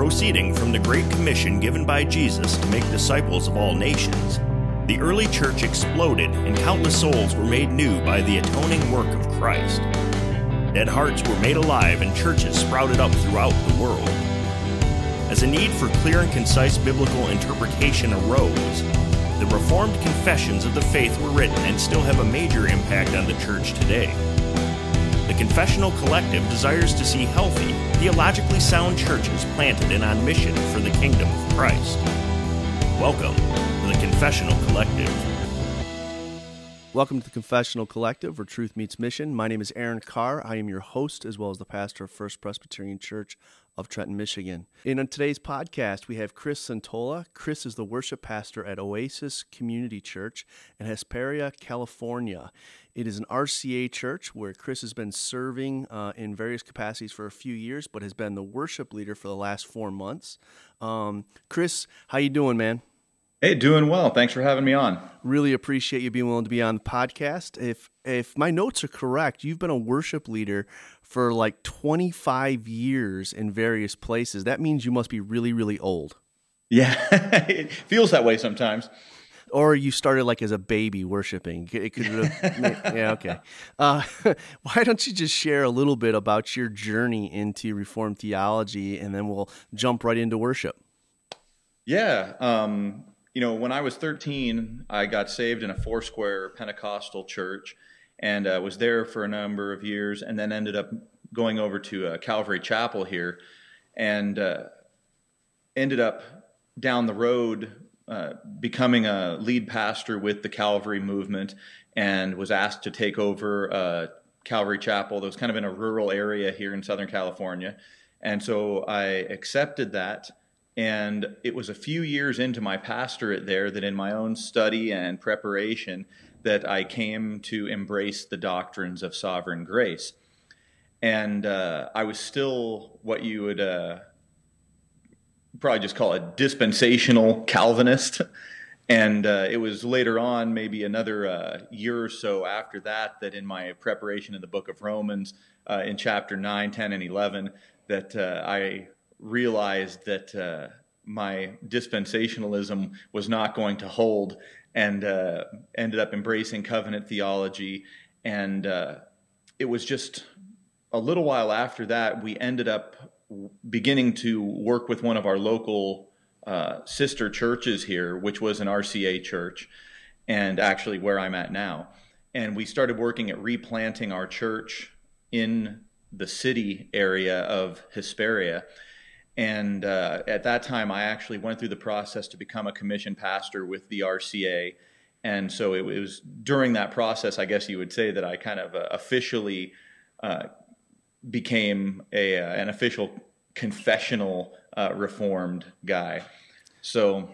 Proceeding from the Great Commission given by Jesus to make disciples of all nations, the early church exploded and countless souls were made new by the atoning work of Christ. Dead hearts were made alive and churches sprouted up throughout the world. As a need for clear and concise biblical interpretation arose, the Reformed Confessions of the Faith were written and still have a major impact on the church today. The Confessional Collective desires to see healthy, theologically sound churches planted and on mission for the kingdom of Christ. Welcome to the Confessional Collective. Welcome to the Confessional Collective, where truth meets mission. My name is Aaron Carr. I am your host, as well as the pastor of First Presbyterian Church of Trenton, Michigan. And on today's podcast, we have Chris Santola. Chris is the worship pastor at Oasis Community Church in Hesperia, California. It is an RCA church where Chris has been serving in various capacities for a few years, but has been the worship leader for the last 4 months. Chris, how you doing, man? Hey, doing well. Thanks for having me on. Really appreciate you being willing to be on the podcast. If my notes are correct, you've been a worship leader for like 25 years in various places. That means you must be really, really old. Yeah, it feels that way sometimes. Or you started like as a baby worshiping. It could have, yeah, okay. Why don't you just share a little bit about your journey into Reformed theology, and then we'll jump right into worship. Yeah. You know, when I was 13, I got saved in a Foursquare Pentecostal church and was there for a number of years, and then ended up going over to Calvary Chapel here, and ended up down the road becoming a lead pastor with the Calvary movement, and was asked to take over Calvary Chapel that was kind of in a rural area here in Southern California. And so I accepted that. And it was a few years into my pastorate there that in my own study and preparation that I came to embrace the doctrines of sovereign grace. And I was still what you would probably just call a dispensational Calvinist. And it was later on, maybe another year or so after that, that in my preparation in the book of Romans, in chapter 9, 10, and 11, that I realized that my dispensationalism was not going to hold, and ended up embracing covenant theology. And it was just a little while after that, we ended up beginning to work with one of our local sister churches here, which was an RCA church, and actually where I'm at now. And we started working at replanting our church in the city area of Hesperia. And at that time, I actually went through the process to become a commissioned pastor with the RCA. And so it was during that process, I guess you would say, that I kind of officially became an official confessional Reformed guy. So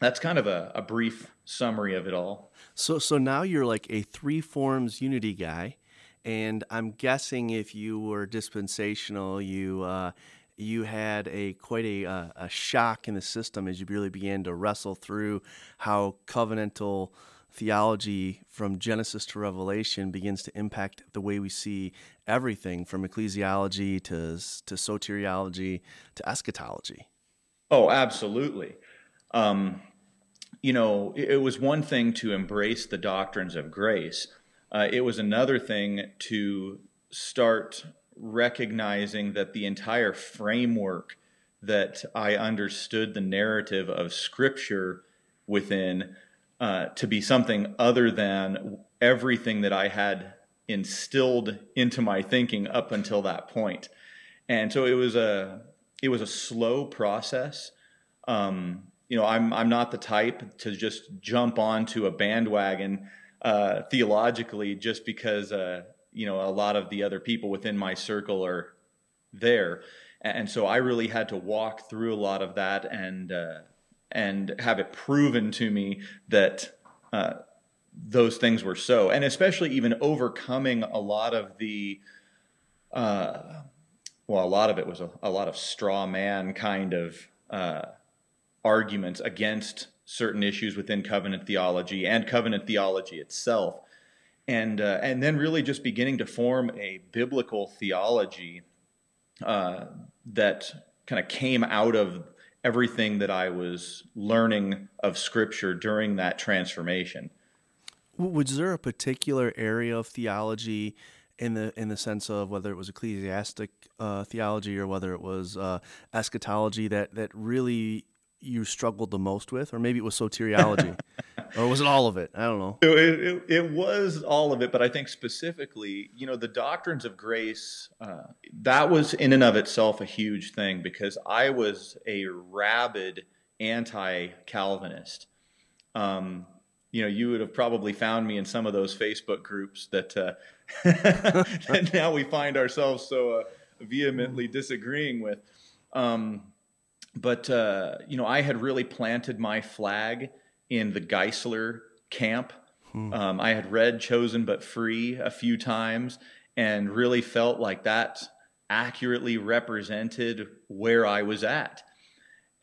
that's kind of a brief summary of it all. So now you're like a three forms unity guy. And I'm guessing if you were dispensational, you had quite a shock in the system as you really began to wrestle through how covenantal theology from Genesis to Revelation begins to impact the way we see everything from ecclesiology to soteriology to eschatology. Oh, absolutely. You know, it was one thing to embrace the doctrines of grace. It was another thing to start recognizing that the entire framework that I understood the narrative of Scripture within to be something other than everything that I had instilled into my thinking up until that point. And so it was a slow process. You know, I'm not the type to just jump onto a bandwagon theologically just because you know, a lot of the other people within my circle are there. And so I really had to walk through a lot of that and have it proven to me that those things were so. And especially even overcoming a lot of the, well, a lot of it was a lot of straw man kind of arguments against certain issues within covenant theology and covenant theology itself. And then really just beginning to form a biblical theology that kind of came out of everything that I was learning of Scripture during that transformation. Was there a particular area of theology in the sense of whether it was ecclesiastic theology or whether it was eschatology that really you struggled the most with? Or maybe it was soteriology? Or was it all of it? I don't know. It was all of it, but I think specifically, the doctrines of grace, that was in and of itself a huge thing because I was a rabid anti-Calvinist. You would have probably found me in some of those Facebook groups that that now we find ourselves so vehemently disagreeing with. But I had really planted my flag in the Geisler camp. I had read Chosen But Free a few times and really felt like that accurately represented where I was at.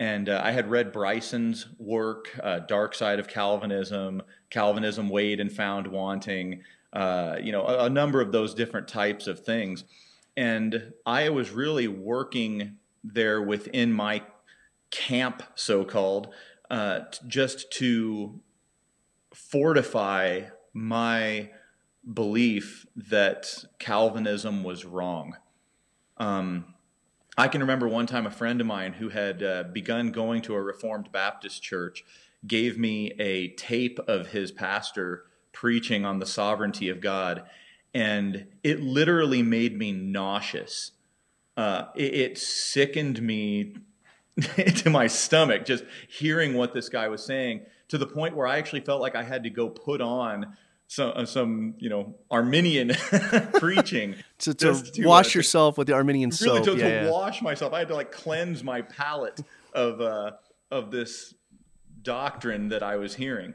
And I had read Bryson's work, Dark Side of Calvinism, Calvinism Weighed and Found Wanting, a number of those different types of things. And I was really working there within my camp, so-called, just to fortify my belief that Calvinism was wrong. I can remember one time a friend of mine who had begun going to a Reformed Baptist church gave me a tape of his pastor preaching on the sovereignty of God, and it literally made me nauseous. It sickened me to my stomach just hearing what this guy was saying, to the point where I actually felt like I had to go put on some Arminian preaching to wash yourself with the Arminian soap. Really, to wash myself. I had to cleanse my palate of this doctrine that I was hearing.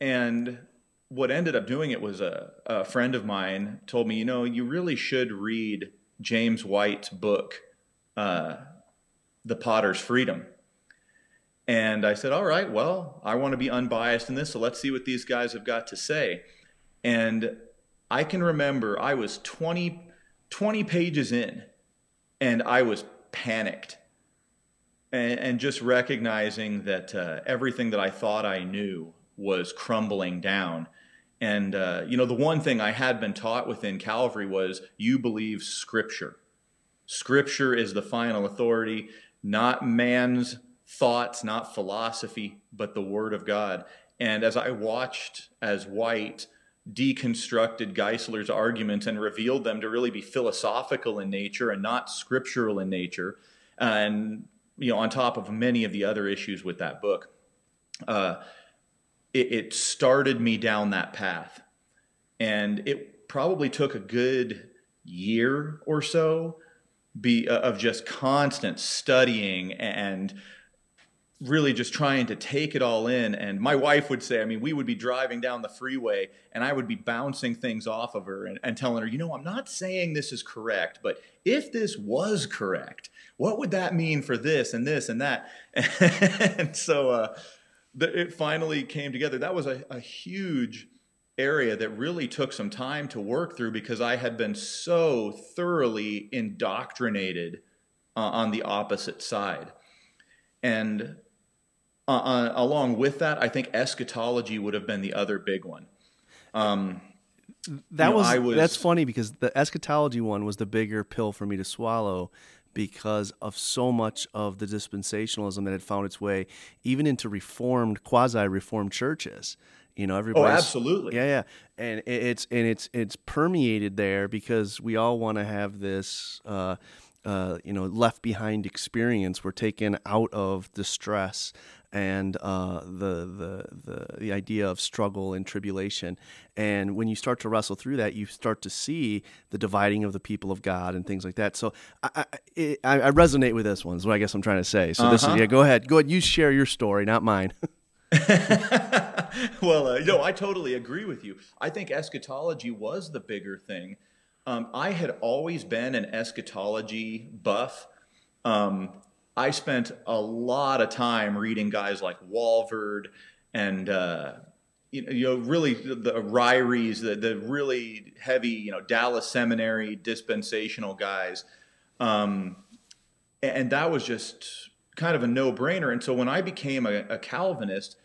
And what ended up doing it was a friend of mine told me, you really should read James White's book, The Potter's Freedom. And I said, all right, well, I want to be unbiased in this, so let's see what these guys have got to say. And I can remember I was 20 pages in, and I was panicked and just recognizing that everything that I thought I knew was crumbling down. And, the one thing I had been taught within Calvary was you believe Scripture. Scripture is the final authority, not man's thoughts, not philosophy, but the Word of God. And as I watched as White deconstructed Geisler's arguments and revealed them to really be philosophical in nature and not scriptural in nature, and on top of many of the other issues with that book, it started me down that path. And it probably took a good year or so of just constant studying and really just trying to take it all in. And my wife would say, we would be driving down the freeway and I would be bouncing things off of her and telling her, I'm not saying this is correct, but if this was correct, what would that mean for this and this and that? And so it finally came together. That was a huge area that really took some time to work through because I had been so thoroughly indoctrinated on the opposite side. And along with that, I think eschatology would have been the other big one. That's funny because the eschatology one was the bigger pill for me to swallow because of so much of the dispensationalism that had found its way even into Reformed, quasi-Reformed churches. Everybody's, oh, absolutely. Yeah. And it's permeated there because we all want to have this left behind experience. We're taken out of the stress and the idea of struggle and tribulation. And when you start to wrestle through that, you start to see the dividing of the people of God and things like that. So I resonate with this one, is what I guess I'm trying to say. So This is, go ahead. You share your story, not mine. Well, I totally agree with you. I think eschatology was the bigger thing. I had always been an eschatology buff. I spent a lot of time reading guys like Walvoord and really the Ryries, the really heavy Dallas Seminary dispensational guys. And that was just kind of a no-brainer. And so when I became a Calvinist,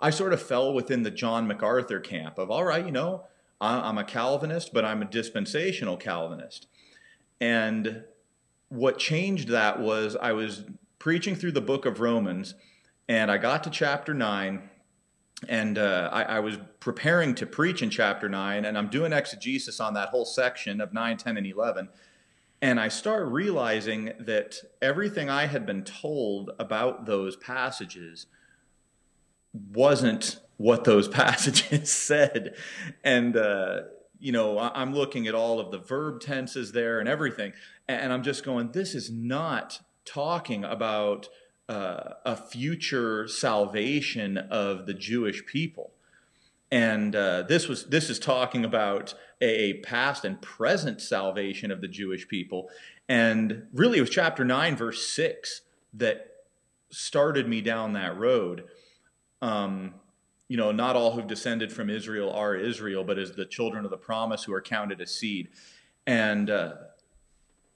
I sort of fell within the John MacArthur camp of, all right, you know, I'm a Calvinist, but I'm a dispensational Calvinist. And what changed that was I was preaching through the book of Romans, and I got to chapter 9, and I was preparing to preach in chapter 9, and I'm doing exegesis on that whole section of 9, 10, and 11. And I start realizing that everything I had been told about those passages wasn't what those passages said. And, you know, I'm looking at all of the verb tenses there and everything, and I'm just going, this is not talking about a future salvation of the Jewish people. And this is talking about a past and present salvation of the Jewish people. And really it was chapter 9, verse 6 that started me down that road. You know, not all who've descended from Israel are Israel, but as the children of the promise who are counted as seed. And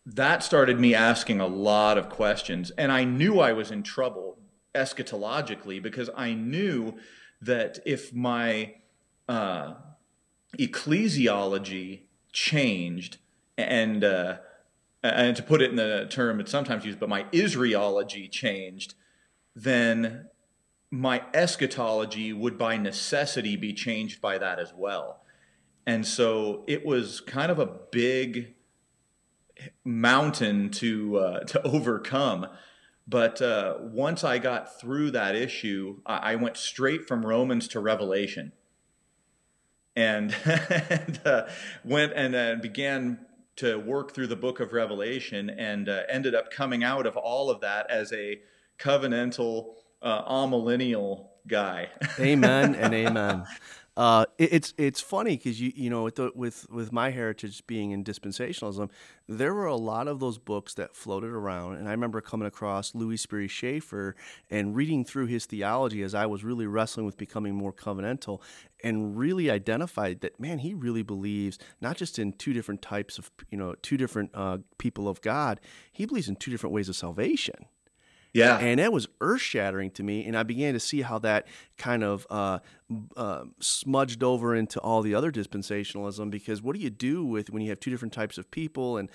that started me asking a lot of questions. And I knew I was in trouble eschatologically, because I knew that if my ecclesiology changed, and to put it in the term it's sometimes used, but my Israelology changed, then my eschatology would by necessity be changed by that as well. And so it was kind of a big mountain to overcome. But once I got through that issue, I went straight from Romans to Revelation. And, went and began to work through the book of Revelation, and ended up coming out of all of that as a covenantal, amillennial guy. Amen and amen. It's funny because you know, with my heritage being in dispensationalism, there were a lot of those books that floated around, and I remember coming across Louis Sperry Schaeffer and reading through his theology as I was really wrestling with becoming more covenantal, and really identified that, man, he really believes not just in two different types of, you know, two different people of God. He believes in two different ways of salvation. Yeah, and that was earth-shattering to me, and I began to see how that kind of smudged over into all the other dispensationalism, because what do you do with when you have two different types of people, and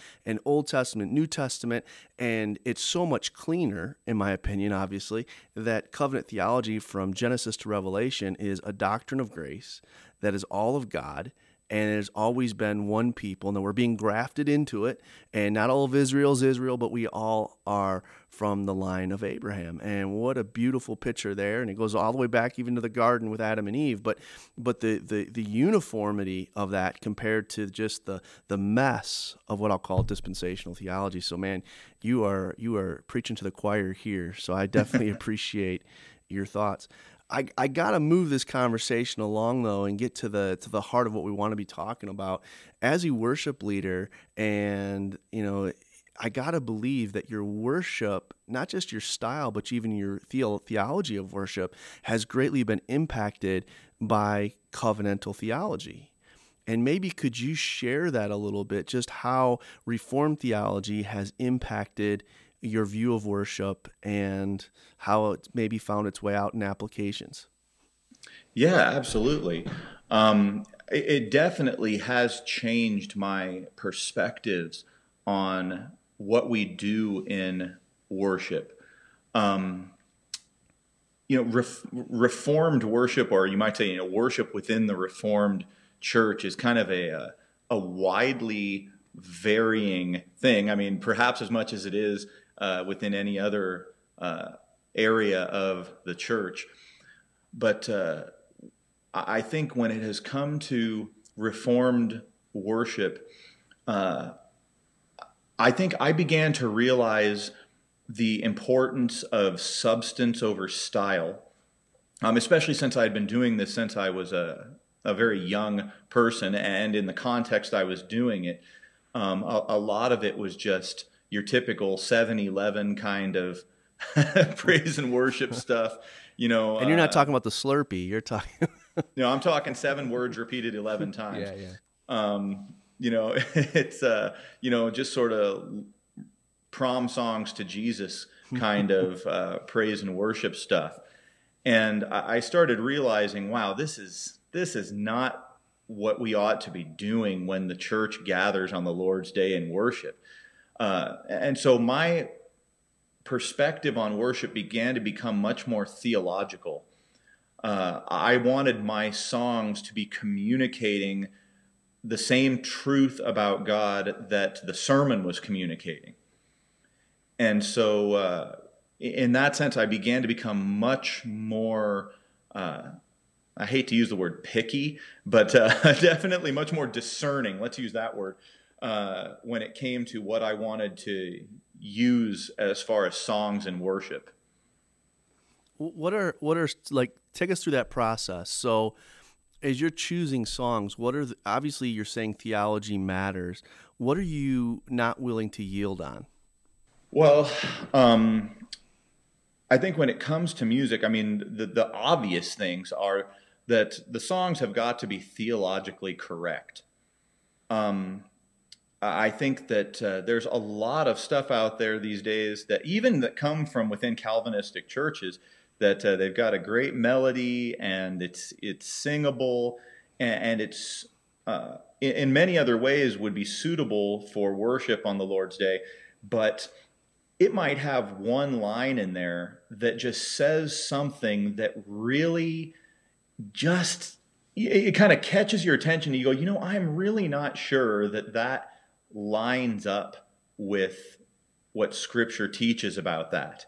Old Testament, New Testament, and it's so much cleaner, in my opinion, obviously, that covenant theology from Genesis to Revelation is a doctrine of grace that is all of God. And there's always been one people, and we're being grafted into it. And not all of Israel's Israel, but we all are from the line of Abraham. And what a beautiful picture there! And it goes all the way back even to the garden with Adam and Eve. But the uniformity of that compared to just the mess of what I'll call dispensational theology. So, man, you are preaching to the choir here. So I definitely appreciate your thoughts. I gotta move this conversation along though, and get to the heart of what we want to be talking about as a worship leader. And you know, I gotta believe that your worship, not just your style, but even your theology of worship, has greatly been impacted by covenantal theology. And maybe could you share that a little bit, just how Reformed theology has impacted your view of worship and how it maybe found its way out in applications? Yeah, absolutely. It definitely has changed my perspectives on what we do in worship. You know, Reformed worship, or you might say, you know, worship within the Reformed Church is kind of a widely varying thing. I mean, perhaps as much as it is within any other area of the church. But I think when it has come to Reformed worship, I think I began to realize the importance of substance over style, especially since I'd been doing this since I was a very young person, and in the context I was doing it, a lot of it was just your typical 7-Eleven kind of praise and worship stuff, you know. And you're not talking about the Slurpee. You're talking. No, I'm talking 7 words repeated 11 times. Yeah, yeah. You know, it's just sort of prom songs to Jesus kind of praise and worship stuff. And I started realizing, wow, this is not what we ought to be doing when the church gathers on the Lord's Day in worship. And so my perspective on worship began to become much more theological. I wanted my songs to be communicating the same truth about God that the sermon was communicating. And so in that sense, I began to become much more, I hate to use the word picky, but definitely much more discerning, let's use that word, when it came to what I wanted to use as far as songs and worship. What are like, take us through that process. So as you're choosing songs, obviously you're saying theology matters. What are you not willing to yield on? Well, I think when it comes to music, I mean, the obvious things are that the songs have got to be theologically correct. I think that there's a lot of stuff out there these days that come from within Calvinistic churches that they've got a great melody and it's singable and it's in many other ways would be suitable for worship on the Lord's Day, but it might have one line in there that just says something that really just, it kind of catches your attention. You go, you know, I'm really not sure that lines up with what Scripture teaches about that.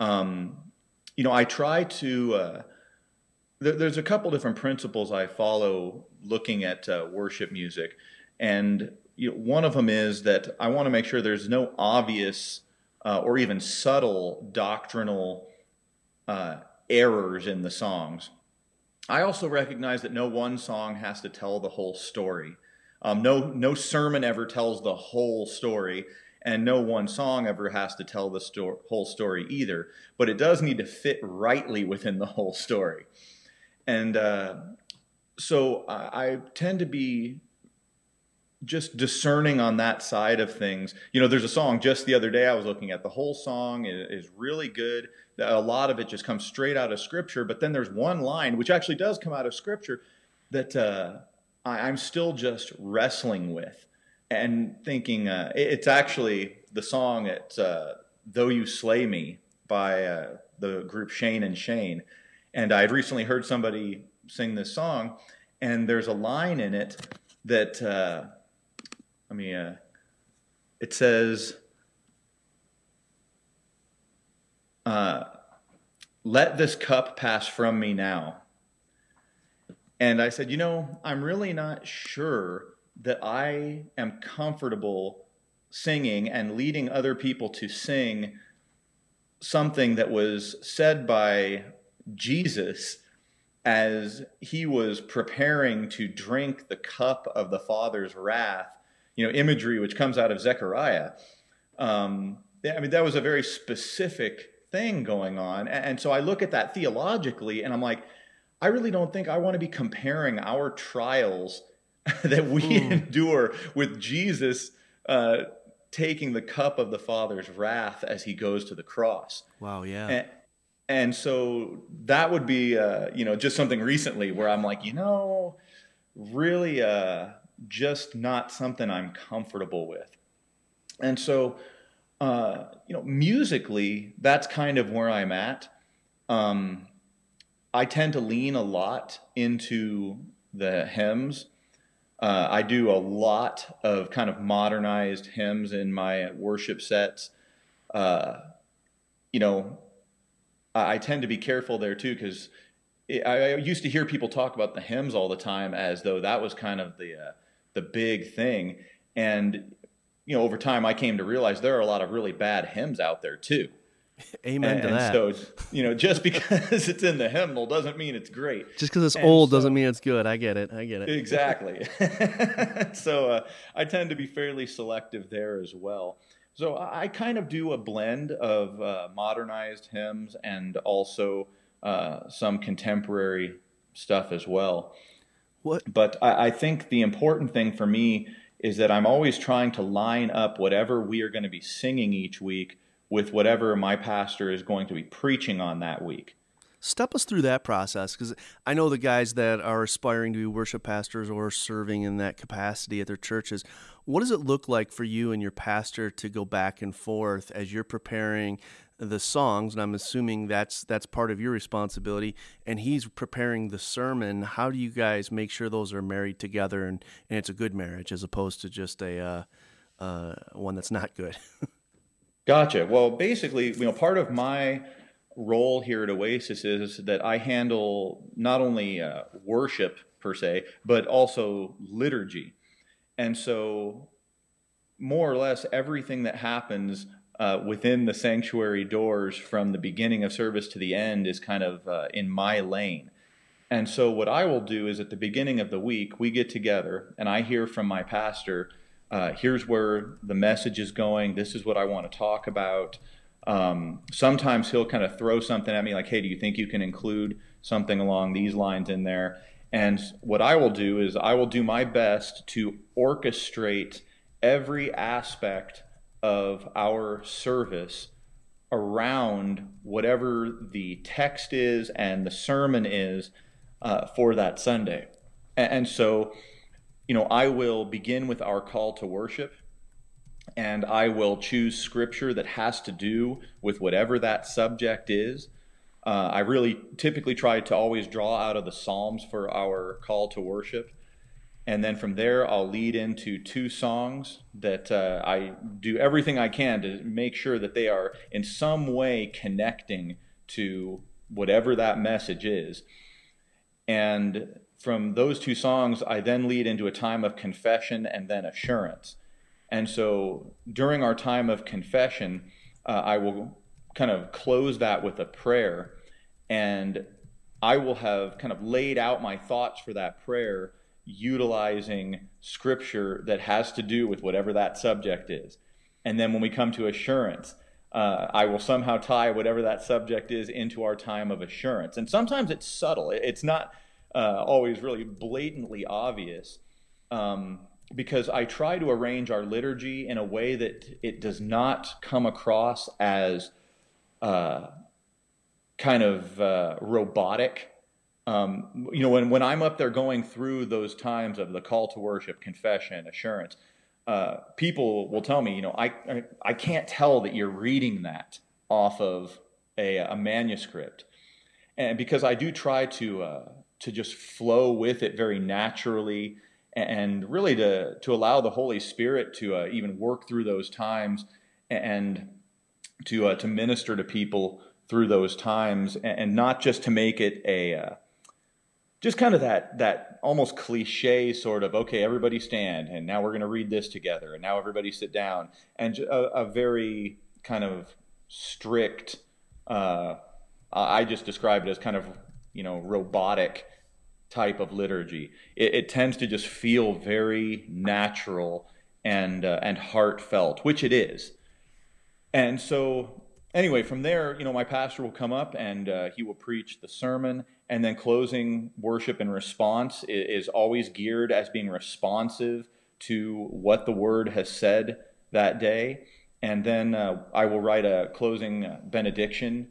You know, I try to, there's a couple different principles I follow looking at worship music. And you know, one of them is that I want to make sure there's no obvious or even subtle doctrinal errors in the songs. I also recognize that no one song has to tell the whole story. No sermon ever tells the whole story, and no one song ever has to tell the whole story either, but it does need to fit rightly within the whole story. And so I tend to be just discerning on that side of things. You know, there's a song just the other day I was looking at. The whole song is really good. A lot of it just comes straight out of Scripture, but then there's one line, which actually does come out of Scripture, that I'm still just wrestling with and thinking it's actually the song at Though You Slay Me by the group Shane and Shane. And I'd recently heard somebody sing this song, and there's a line in it that, it says, let this cup pass from me now. And I said, you know, I'm really not sure that I am comfortable singing and leading other people to sing something that was said by Jesus as he was preparing to drink the cup of the Father's wrath, you know, imagery which comes out of Zechariah. That was a very specific thing going on. And so I look at that theologically and I'm like, I really don't think I want to be comparing our trials that we endure with Jesus taking the cup of the Father's wrath as he goes to the cross. Wow, yeah. And so that would be, just something recently where I'm like, you know, really just not something I'm comfortable with. And so, musically, that's kind of where I'm at. I tend to lean a lot into the hymns. I do a lot of kind of modernized hymns in my worship sets. I tend to be careful there too, because I used to hear people talk about the hymns all the time as though that was kind of the big thing. And, you know, over time I came to realize there are a lot of really bad hymns out there too. Amen to that. And so, you know, just because it's in the hymnal doesn't mean it's great. Just because it's old doesn't mean it's good. I get it. Exactly. So I tend to be fairly selective there as well. So I kind of do a blend of modernized hymns and also some contemporary stuff as well. I think the important thing for me is that I'm always trying to line up whatever we are going to be singing each week with whatever my pastor is going to be preaching on that week. Step us through that process, because I know the guys that are aspiring to be worship pastors or serving in that capacity at their churches. What does it look like for you and your pastor to go back and forth as you're preparing the songs? And I'm assuming that's part of your responsibility, and he's preparing the sermon. How do you guys make sure those are married together and it's a good marriage as opposed to just a one that's not good? Gotcha. Well, basically, part of my role here at Oasis is that I handle not only worship per se, but also liturgy. And so more or less everything that happens within the sanctuary doors from the beginning of service to the end is kind of in my lane. And so what I will do is at the beginning of the week, we get together and I hear from my pastor, here's where the message is going. This is what I want to talk about. Sometimes he'll kind of throw something at me like, hey, do you think you can include something along these lines in there? And what I will do is I will do my best to orchestrate every aspect of our service around whatever the text is and the sermon is for that Sunday. And so, I will begin with our call to worship. And I will choose scripture that has to do with whatever that subject is. I really typically try to always draw out of the Psalms for our call to worship. And then from there, I'll lead into two songs that I do everything I can to make sure that they are in some way connecting to whatever that message is. And from those two songs, I then lead into a time of confession and then assurance. And so during our time of confession, I will kind of close that with a prayer, and I will have kind of laid out my thoughts for that prayer utilizing scripture that has to do with whatever that subject is. And then when we come to assurance, I will somehow tie whatever that subject is into our time of assurance. And sometimes it's subtle. It's not always really blatantly obvious. Because I try to arrange our liturgy in a way that it does not come across as robotic. When I'm up there going through those times of the call to worship, confession, assurance, people will tell me, I can't tell that you're reading that off of a manuscript. And because I do try to just flow with it very naturally, and really to allow the Holy Spirit to even work through those times and to minister to people through those times, and not just to make it a just kind of that almost cliche sort of, okay, everybody stand, and now we're going to read this together, and now everybody sit down, and a very kind of strict, I just describe it as kind of, robotic type of liturgy. It tends to just feel very natural and heartfelt, which it is. And so anyway, from there, my pastor will come up and he will preach the sermon, and then closing worship and response is always geared as being responsive to what the word has said that day. And then I will write a closing benediction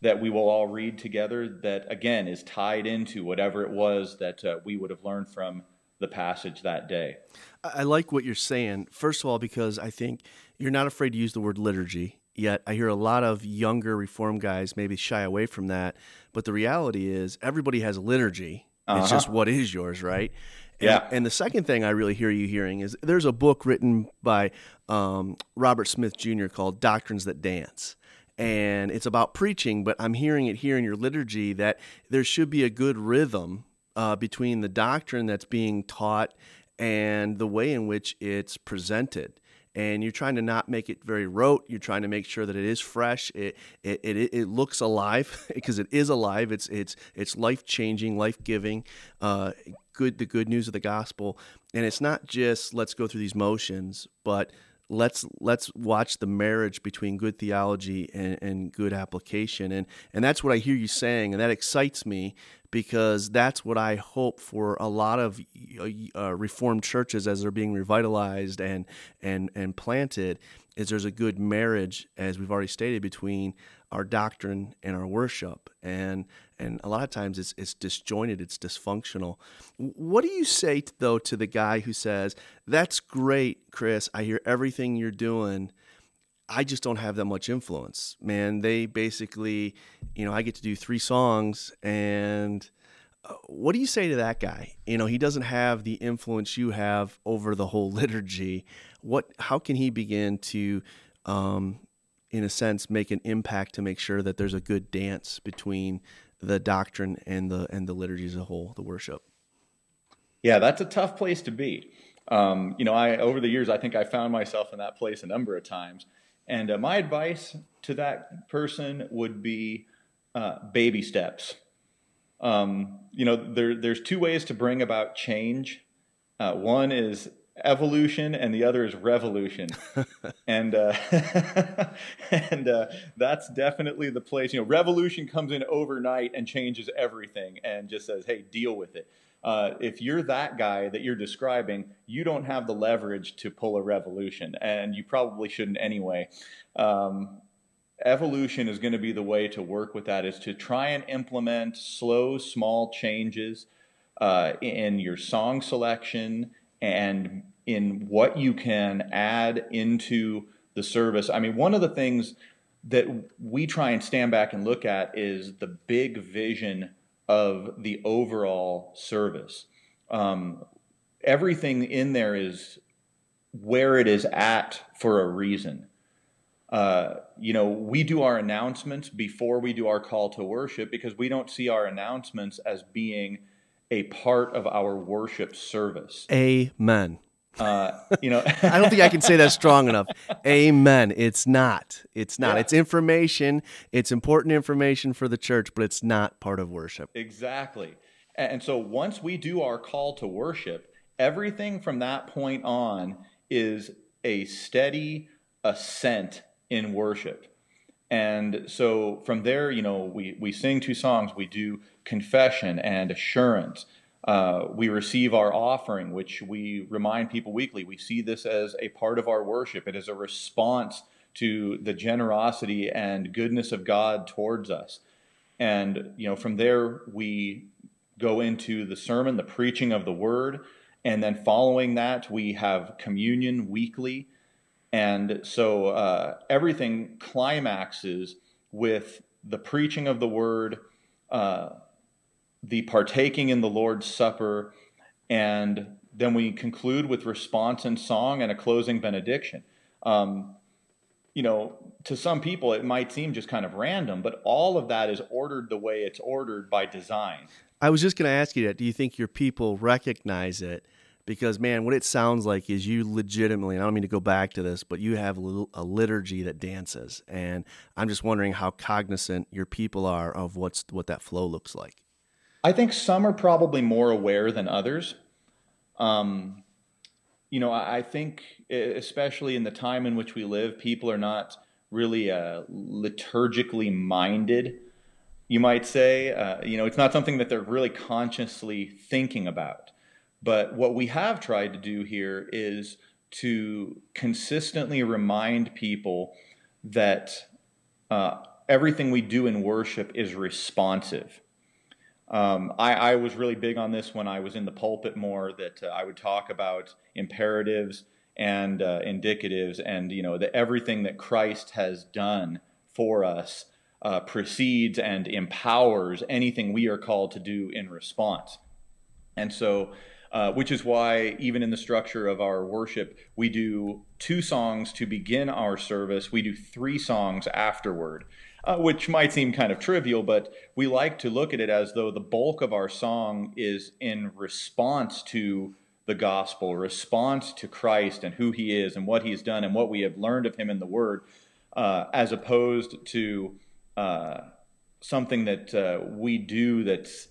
that we will all read together that, again, is tied into whatever it was that we would have learned from the passage that day. I like what you're saying, first of all, because I think you're not afraid to use the word liturgy, yet I hear a lot of younger Reformed guys maybe shy away from that, but the reality is everybody has a liturgy. Uh-huh. It's just what is yours, right? Yeah. And the second thing I really hear you hearing is there's a book written by Robert Smith Jr. called Doctrines That Dance. And it's about preaching, but I'm hearing it here in your liturgy that there should be a good rhythm between the doctrine that's being taught and the way in which it's presented. And you're trying to not make it very rote. You're trying to make sure that it is fresh. It looks alive because it is alive. It's life-changing, life-giving, the good news of the gospel. And it's not just let's go through these motions, but let's watch the marriage between good theology and good application. And that's what I hear you saying, and that excites me because that's what I hope for a lot of Reformed churches as they're being revitalized and planted, is there's a good marriage, as we've already stated, between our doctrine and our worship. And a lot of times it's disjointed, it's dysfunctional. What do you say, though, to the guy who says, that's great, Chris, I hear everything you're doing, I just don't have that much influence, man. They basically, you know, I get to do 3 songs, and what do you say to that guy? You know, he doesn't have the influence you have over the whole liturgy. How can he begin to, in a sense, make an impact to make sure that there's a good dance between the doctrine and the liturgy as a whole, the worship? Yeah, that's a tough place to be. You know, over the years, I think I found myself in that place a number of times. And my advice to that person would be baby steps. You know, there's 2 ways to bring about change. One is evolution, and the other is revolution. and that's definitely the place. You know, revolution comes in overnight and changes everything and just says, hey, deal with it. If you're that guy that you're describing, you don't have the leverage to pull a revolution, and you probably shouldn't anyway. Evolution is going to be the way to work with that, is to try and implement slow, small changes in your song selection and in what you can add into the service. I mean, one of the things that we try and stand back and look at is the big vision of the overall service. Everything in there is where it is at for a reason. You know, we do our announcements before we do our call to worship because we don't see our announcements as being a part of our worship service. Amen. You know, I don't think I can say that strong enough. Amen. It's not. Yeah. It's information. It's important information for the church, but it's not part of worship. Exactly. And so once we do our call to worship, everything from that point on is a steady ascent in worship. And so from there, you know, we sing 2 songs. We do confession and assurance. We receive our offering, which we remind people weekly. We see this as a part of our worship. It is a response to the generosity and goodness of God towards us. And, you know, from there, we go into the sermon, the preaching of the word. And then following that, we have communion weekly. And so everything climaxes with the preaching of the word, the partaking in the Lord's Supper, and then we conclude with response and song and a closing benediction. You know, to some people, it might seem just kind of random, but all of that is ordered the way it's ordered by design. I was just going to ask you that. Do you think your people recognize it? Because, man, what it sounds like is you legitimately, and I don't mean to go back to this, but you have a liturgy that dances. And I'm just wondering how cognizant your people are of what that flow looks like. I think some are probably more aware than others. You know, I think, especially in the time in which we live, people are not really liturgically minded, you might say. You know, it's not something that they're really consciously thinking about. But what we have tried to do here is to consistently remind people that everything we do in worship is responsive. I was really big on this when I was in the pulpit more, that I would talk about imperatives and indicatives, and, you know, that everything that Christ has done for us precedes and empowers anything we are called to do in response. And so, which is why even in the structure of our worship, we do 2 songs to begin our service. We do 3 songs afterward. Which might seem kind of trivial, but we like to look at it as though the bulk of our song is in response to the gospel, response to Christ and who he is and what he's done and what we have learned of him in the word, as opposed to something that we do that's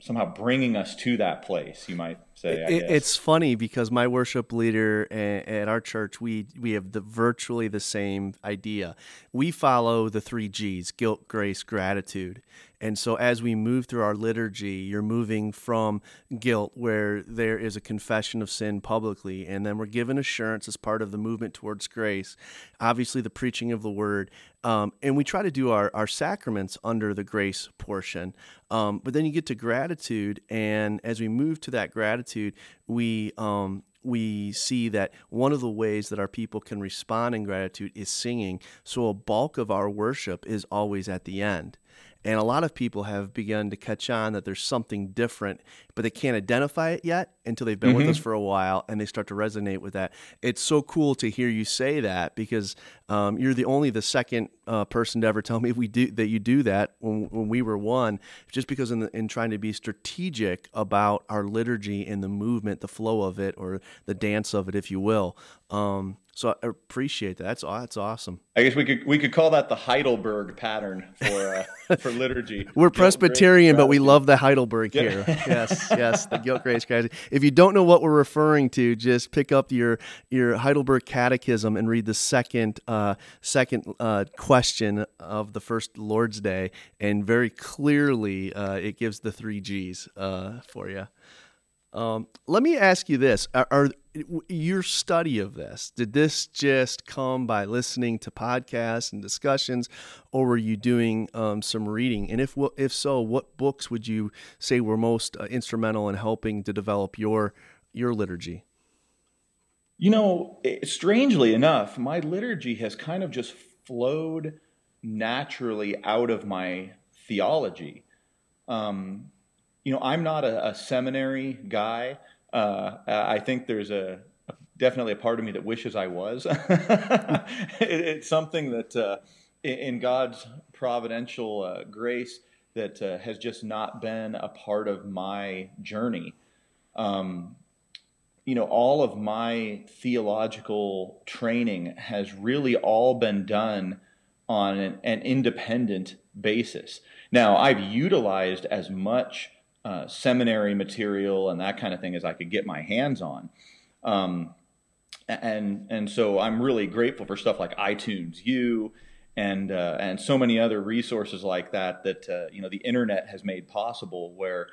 somehow bringing us to that place, you might say. I guess. It's funny because my worship leader at our church, we have virtually the same idea. We follow the 3 G's: guilt, grace, gratitude. And so as we move through our liturgy, you're moving from guilt, where there is a confession of sin publicly, and then we're given assurance as part of the movement towards grace, obviously the preaching of the word. And we try to do our sacraments under the grace portion. But then you get to gratitude, and as we move to that gratitude, we see that one of the ways that our people can respond in gratitude is singing. So a bulk of our worship is always at the end. And a lot of people have begun to catch on that there's something different, but they can't identify it yet until they've been with us for a while, and they start to resonate with that. It's so cool to hear you say that, because you're the second person to ever tell me you do that when we were one, just because in trying to be strategic about our liturgy and the movement, the flow of it, or the dance of it, if you will. So I appreciate that. That's awesome. I guess we could call that the Heidelberg pattern for liturgy. We're guilt, Presbyterian, grace, but we love the Heidelberg here. Yes, the guilt, grace, gratitude. If you don't know what we're referring to, just pick up your Heidelberg Catechism and read the second question of the first Lord's Day, and very clearly it gives the 3 G's for you. Let me ask you this: Are your study of this, did this just come by listening to podcasts and discussions, or were you doing some reading? And if so, what books would you say were most instrumental in helping to develop your liturgy? You know, strangely enough, my liturgy has kind of just flowed naturally out of my theology. You know, I'm not a seminary guy. I think there's definitely a part of me that wishes I was. It's something that in God's providential grace that has just not been a part of my journey. You know, all of my theological training has really all been done on an independent basis. Now, I've utilized as much seminary material and that kind of thing as I could get my hands on. And so I'm really grateful for stuff like iTunes U and so many other resources like that you know, the internet has made possible, where,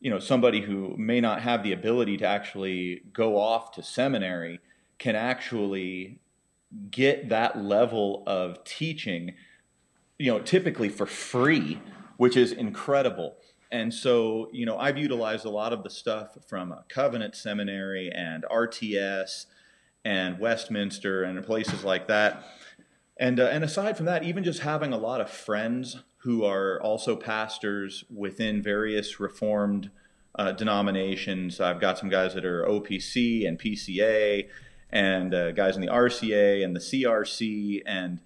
you know, somebody who may not have the ability to actually go off to seminary can actually get that level of teaching, you know, typically for free, which is incredible. And so, you know, I've utilized a lot of the stuff from Covenant Seminary and RTS and Westminster and places like that. And aside from that, even just having a lot of friends who are also pastors within various Reformed denominations. I've got some guys that are OPC and PCA, and guys in the RCA and the CRC, and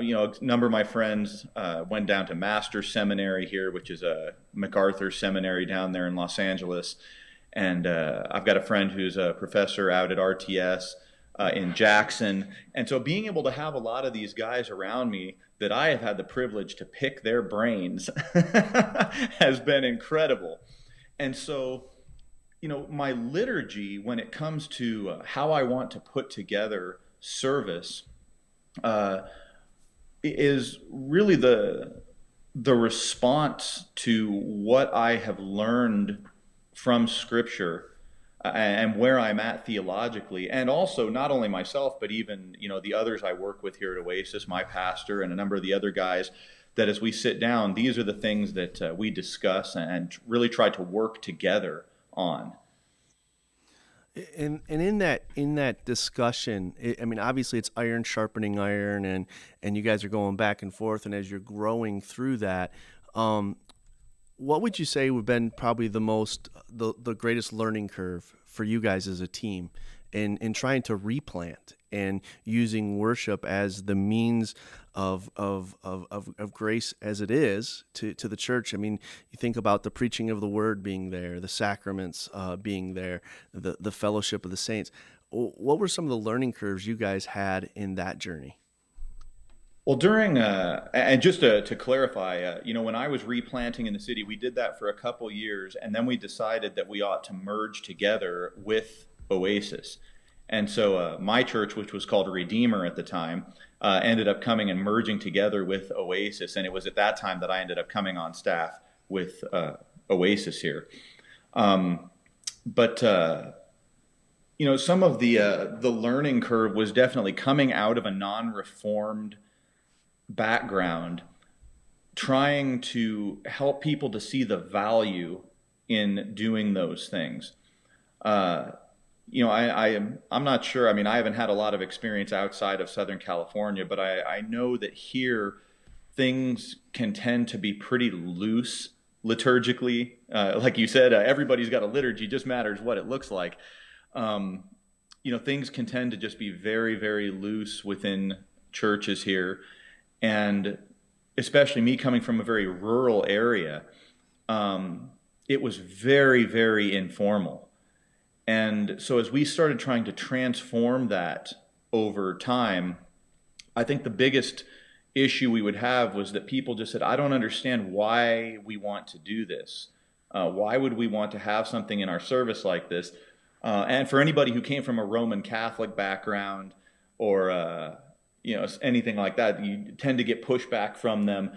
you know, a number of my friends went down to Master's Seminary here, which is a MacArthur Seminary down there in Los Angeles. And I've got a friend who's a professor out at RTS in Jackson. And so being able to have a lot of these guys around me that I have had the privilege to pick their brains has been incredible. And so, you know, my liturgy, when it comes to how I want to put together service, is really the response to what I have learned from Scripture and where I'm at theologically, and also not only myself, but even, you know, the others I work with here at Oasis, my pastor and a number of the other guys, that as we sit down, these are the things that we discuss and really try to work together on. And in that discussion, I mean, obviously it's iron sharpening iron, and you guys are going back and forth, and as you're growing through that, what would you say would have been probably the greatest learning curve for you guys as a team in trying to replant and using worship as the means of grace as it is to the church? I mean, you think about the preaching of the word being there, the sacraments being there, the fellowship of the saints. What were some of the learning curves you guys had in that journey? Well, during, and just to clarify, when I was replanting in the city, we did that for a couple years, and then we decided that we ought to merge together with Oasis. And so my church, which was called Redeemer at the time, ended up coming and merging together with Oasis. And it was at that time that I ended up coming on staff with Oasis here. Some of the learning curve was definitely coming out of a non-reformed background, trying to help people to see the value in doing those things. I'm not sure. I mean, I haven't had a lot of experience outside of Southern California, but I know that here things can tend to be pretty loose liturgically. Like you said, everybody's got a liturgy, just matters what it looks like. Things can tend to just be very, very loose within churches here. And especially me coming from a very rural area, it was very, very informal. And so as we started trying to transform that over time, I think the biggest issue we would have was that people just said, I don't understand why we want to do this. Why would we want to have something in our service like this? And for anybody who came from a Roman Catholic background or anything like that, you tend to get pushback from them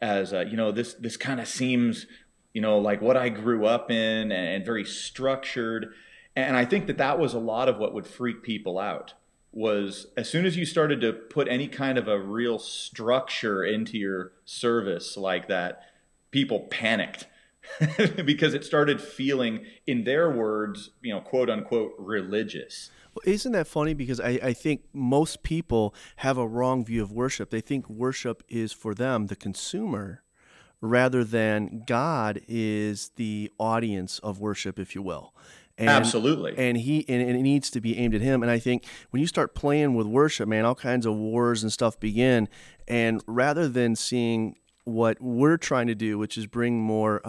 as, this kind of seems, like what I grew up in and very structured. And I think that was a lot of what would freak people out, was as soon as you started to put any kind of a real structure into your service like that, people panicked because it started feeling, in their words, quote unquote, religious. Isn't that funny? Because I think most people have a wrong view of worship. They think worship is for them, the consumer, rather than God is the audience of worship, if you will. And, absolutely. And it needs to be aimed at him. And I think when you start playing with worship, man, all kinds of wars and stuff begin. And rather than seeing what we're trying to do, which is bring more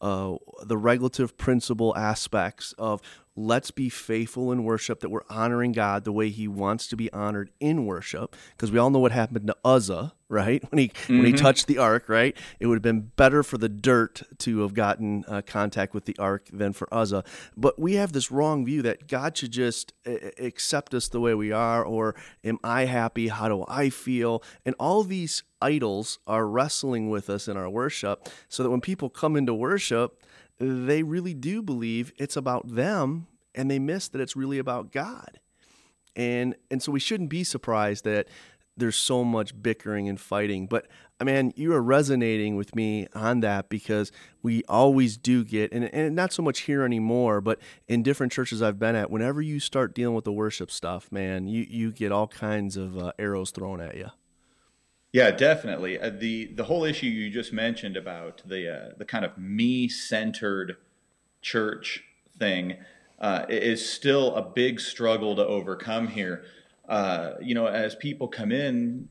the regulative principle aspects of let's be faithful in worship, that we're honoring God the way he wants to be honored in worship, because we all know what happened to Uzzah, right? When he touched the ark, right? It would have been better for the dirt to have gotten contact with the ark than for Uzzah. But we have this wrong view that God should just accept us the way we are, or am I happy? How do I feel? And all these idols are wrestling with us in our worship, so that when people come into worship, they really do believe it's about them, and they miss that it's really about God. And so we shouldn't be surprised that there's so much bickering and fighting. But, man, you are resonating with me on that, because we always do get, and not so much here anymore, but in different churches I've been at, whenever you start dealing with the worship stuff, man, you get all kinds of arrows thrown at you. Yeah, definitely. The whole issue you just mentioned about the kind of me-centered church thing is still a big struggle to overcome here. As people come in,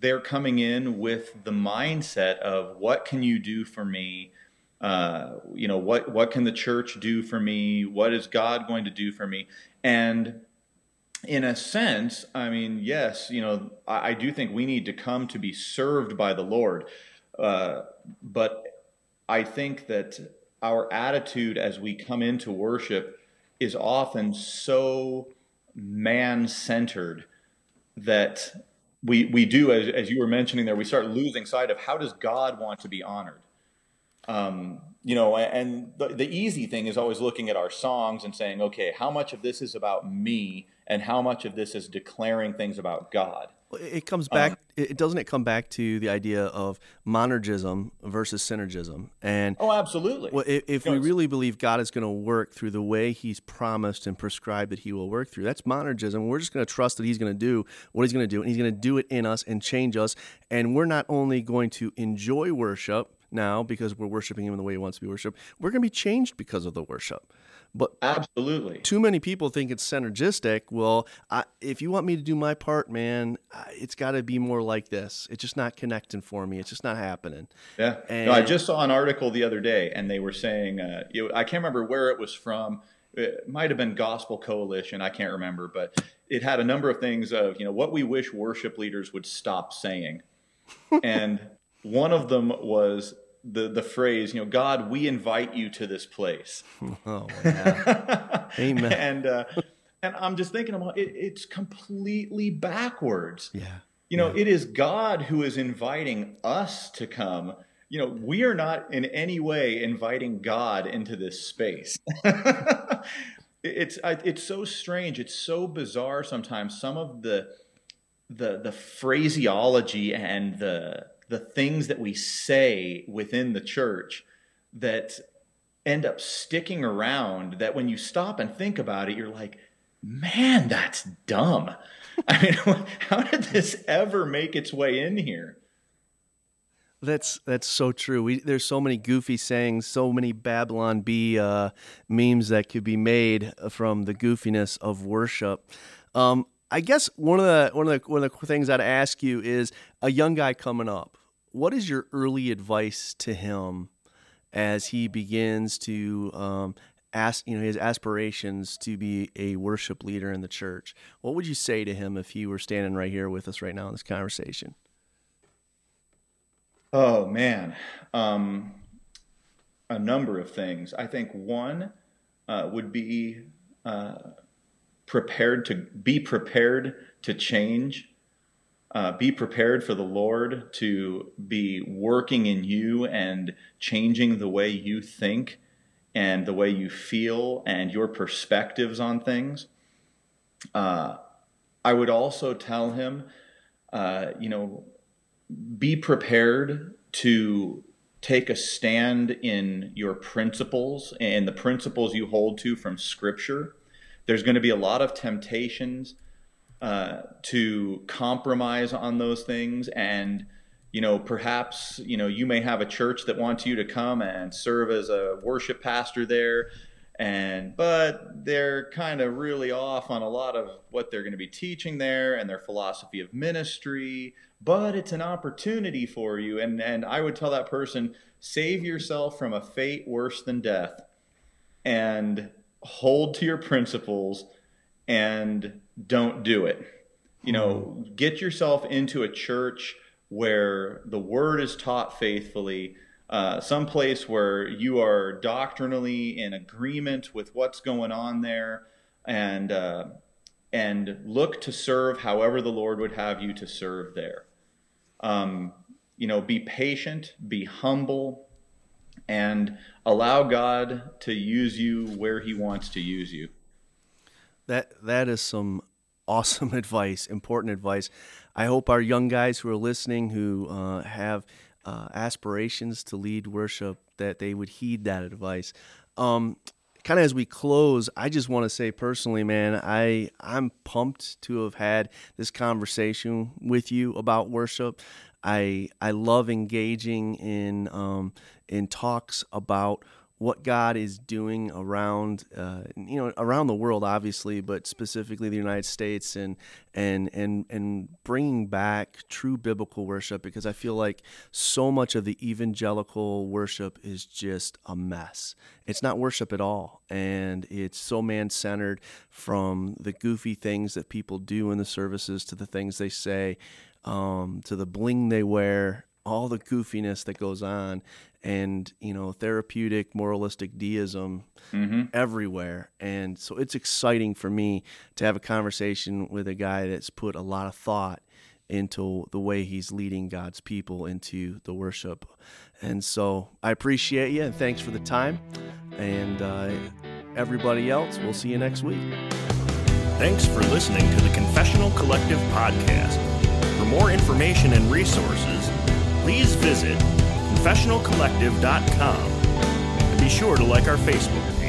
they're coming in with the mindset of what can you do for me? What can the church do for me? What is God going to do for me? And in a sense, I mean, yes, I do think we need to come to be served by the Lord. But I think that our attitude as we come into worship is often so man-centered that we do, as you were mentioning there, we start losing sight of how does God want to be honored? And the easy thing is always looking at our songs and saying, okay, how much of this is about me and how much of this is declaring things about God? It comes back, doesn't it come back to the idea of monergism versus synergism? And oh, absolutely. Well, if we really believe God is going to work through the way he's promised and prescribed that he will work through, that's monergism. We're just going to trust that he's going to do what he's going to do, and he's going to do it in us and change us. And we're not only going to enjoy worship now because we're worshiping him in the way he wants to be worshiped, we're going to be changed because of the worship. But absolutely, too many people think it's synergistic. Well, if you want me to do my part, man, it's got to be more like this. It's just not connecting for me. It's just not happening. Yeah. And I just saw an article the other day, and they were saying, I can't remember where it was from. It might have been Gospel Coalition, I can't remember, but it had a number of things of, you know, what we wish worship leaders would stop saying. And one of them was the phrase, you know, God, we invite you to this place. Oh, yeah. Amen. And I'm just thinking, it's completely backwards. Yeah. You know, it is God who is inviting us to come. You know, we are not in any way inviting God into this space. It's so strange. It's so bizarre sometimes. Some of the phraseology and the things that we say within the church that end up sticking around, that when you stop and think about it, you're like, man, that's dumb. I mean, how did this ever make its way in here? That's so true. There's so many goofy sayings, so many Babylon Bee memes that could be made from the goofiness of worship. I guess one of the things I'd ask you is, a young guy coming up, what is your early advice to him as he begins to his aspirations to be a worship leader in the church? What would you say to him if he were standing right here with us right now in this conversation? Oh, man. A number of things. I think one would be be prepared to change. Be prepared for the Lord to be working in you and changing the way you think and the way you feel and your perspectives on things. I would also tell him, be prepared to take a stand in your principles and the principles you hold to from Scripture. There's going to be a lot of temptations to compromise on those things. And, you know, perhaps, you know, you may have a church that wants you to come and serve as a worship pastor there. But they're kind of really off on a lot of what they're going to be teaching there and their philosophy of ministry, but it's an opportunity for you. And I would tell that person, save yourself from a fate worse than death and hold to your principles and don't do it. You know, get yourself into a church where the word is taught faithfully, someplace where you are doctrinally in agreement with what's going on there, and look to serve however the Lord would have you to serve there. Be patient, be humble, and allow God to use you where He wants to use you. That is some awesome advice, important advice. I hope our young guys who are listening, who have aspirations to lead worship, that they would heed that advice. Kind of as we close, I just want to say personally, man, I'm pumped to have had this conversation with you about worship. I love engaging in talks about what God is doing around the world, obviously, but specifically the United States, and bringing back true biblical worship, because I feel like so much of the evangelical worship is just a mess. It's not worship at all, and it's so man-centered, from the goofy things that people do in the services to the things they say, to the bling they wear, all the goofiness that goes on, and, you know, therapeutic, moralistic deism everywhere. And so it's exciting for me to have a conversation with a guy that's put a lot of thought into the way he's leading God's people into the worship. And so I appreciate you, and thanks for the time. And everybody else, we'll see you next week. Thanks for listening to the Confessional Collective podcast. For more information and resources, please visit confessionalcollective.com and be sure to like our Facebook page.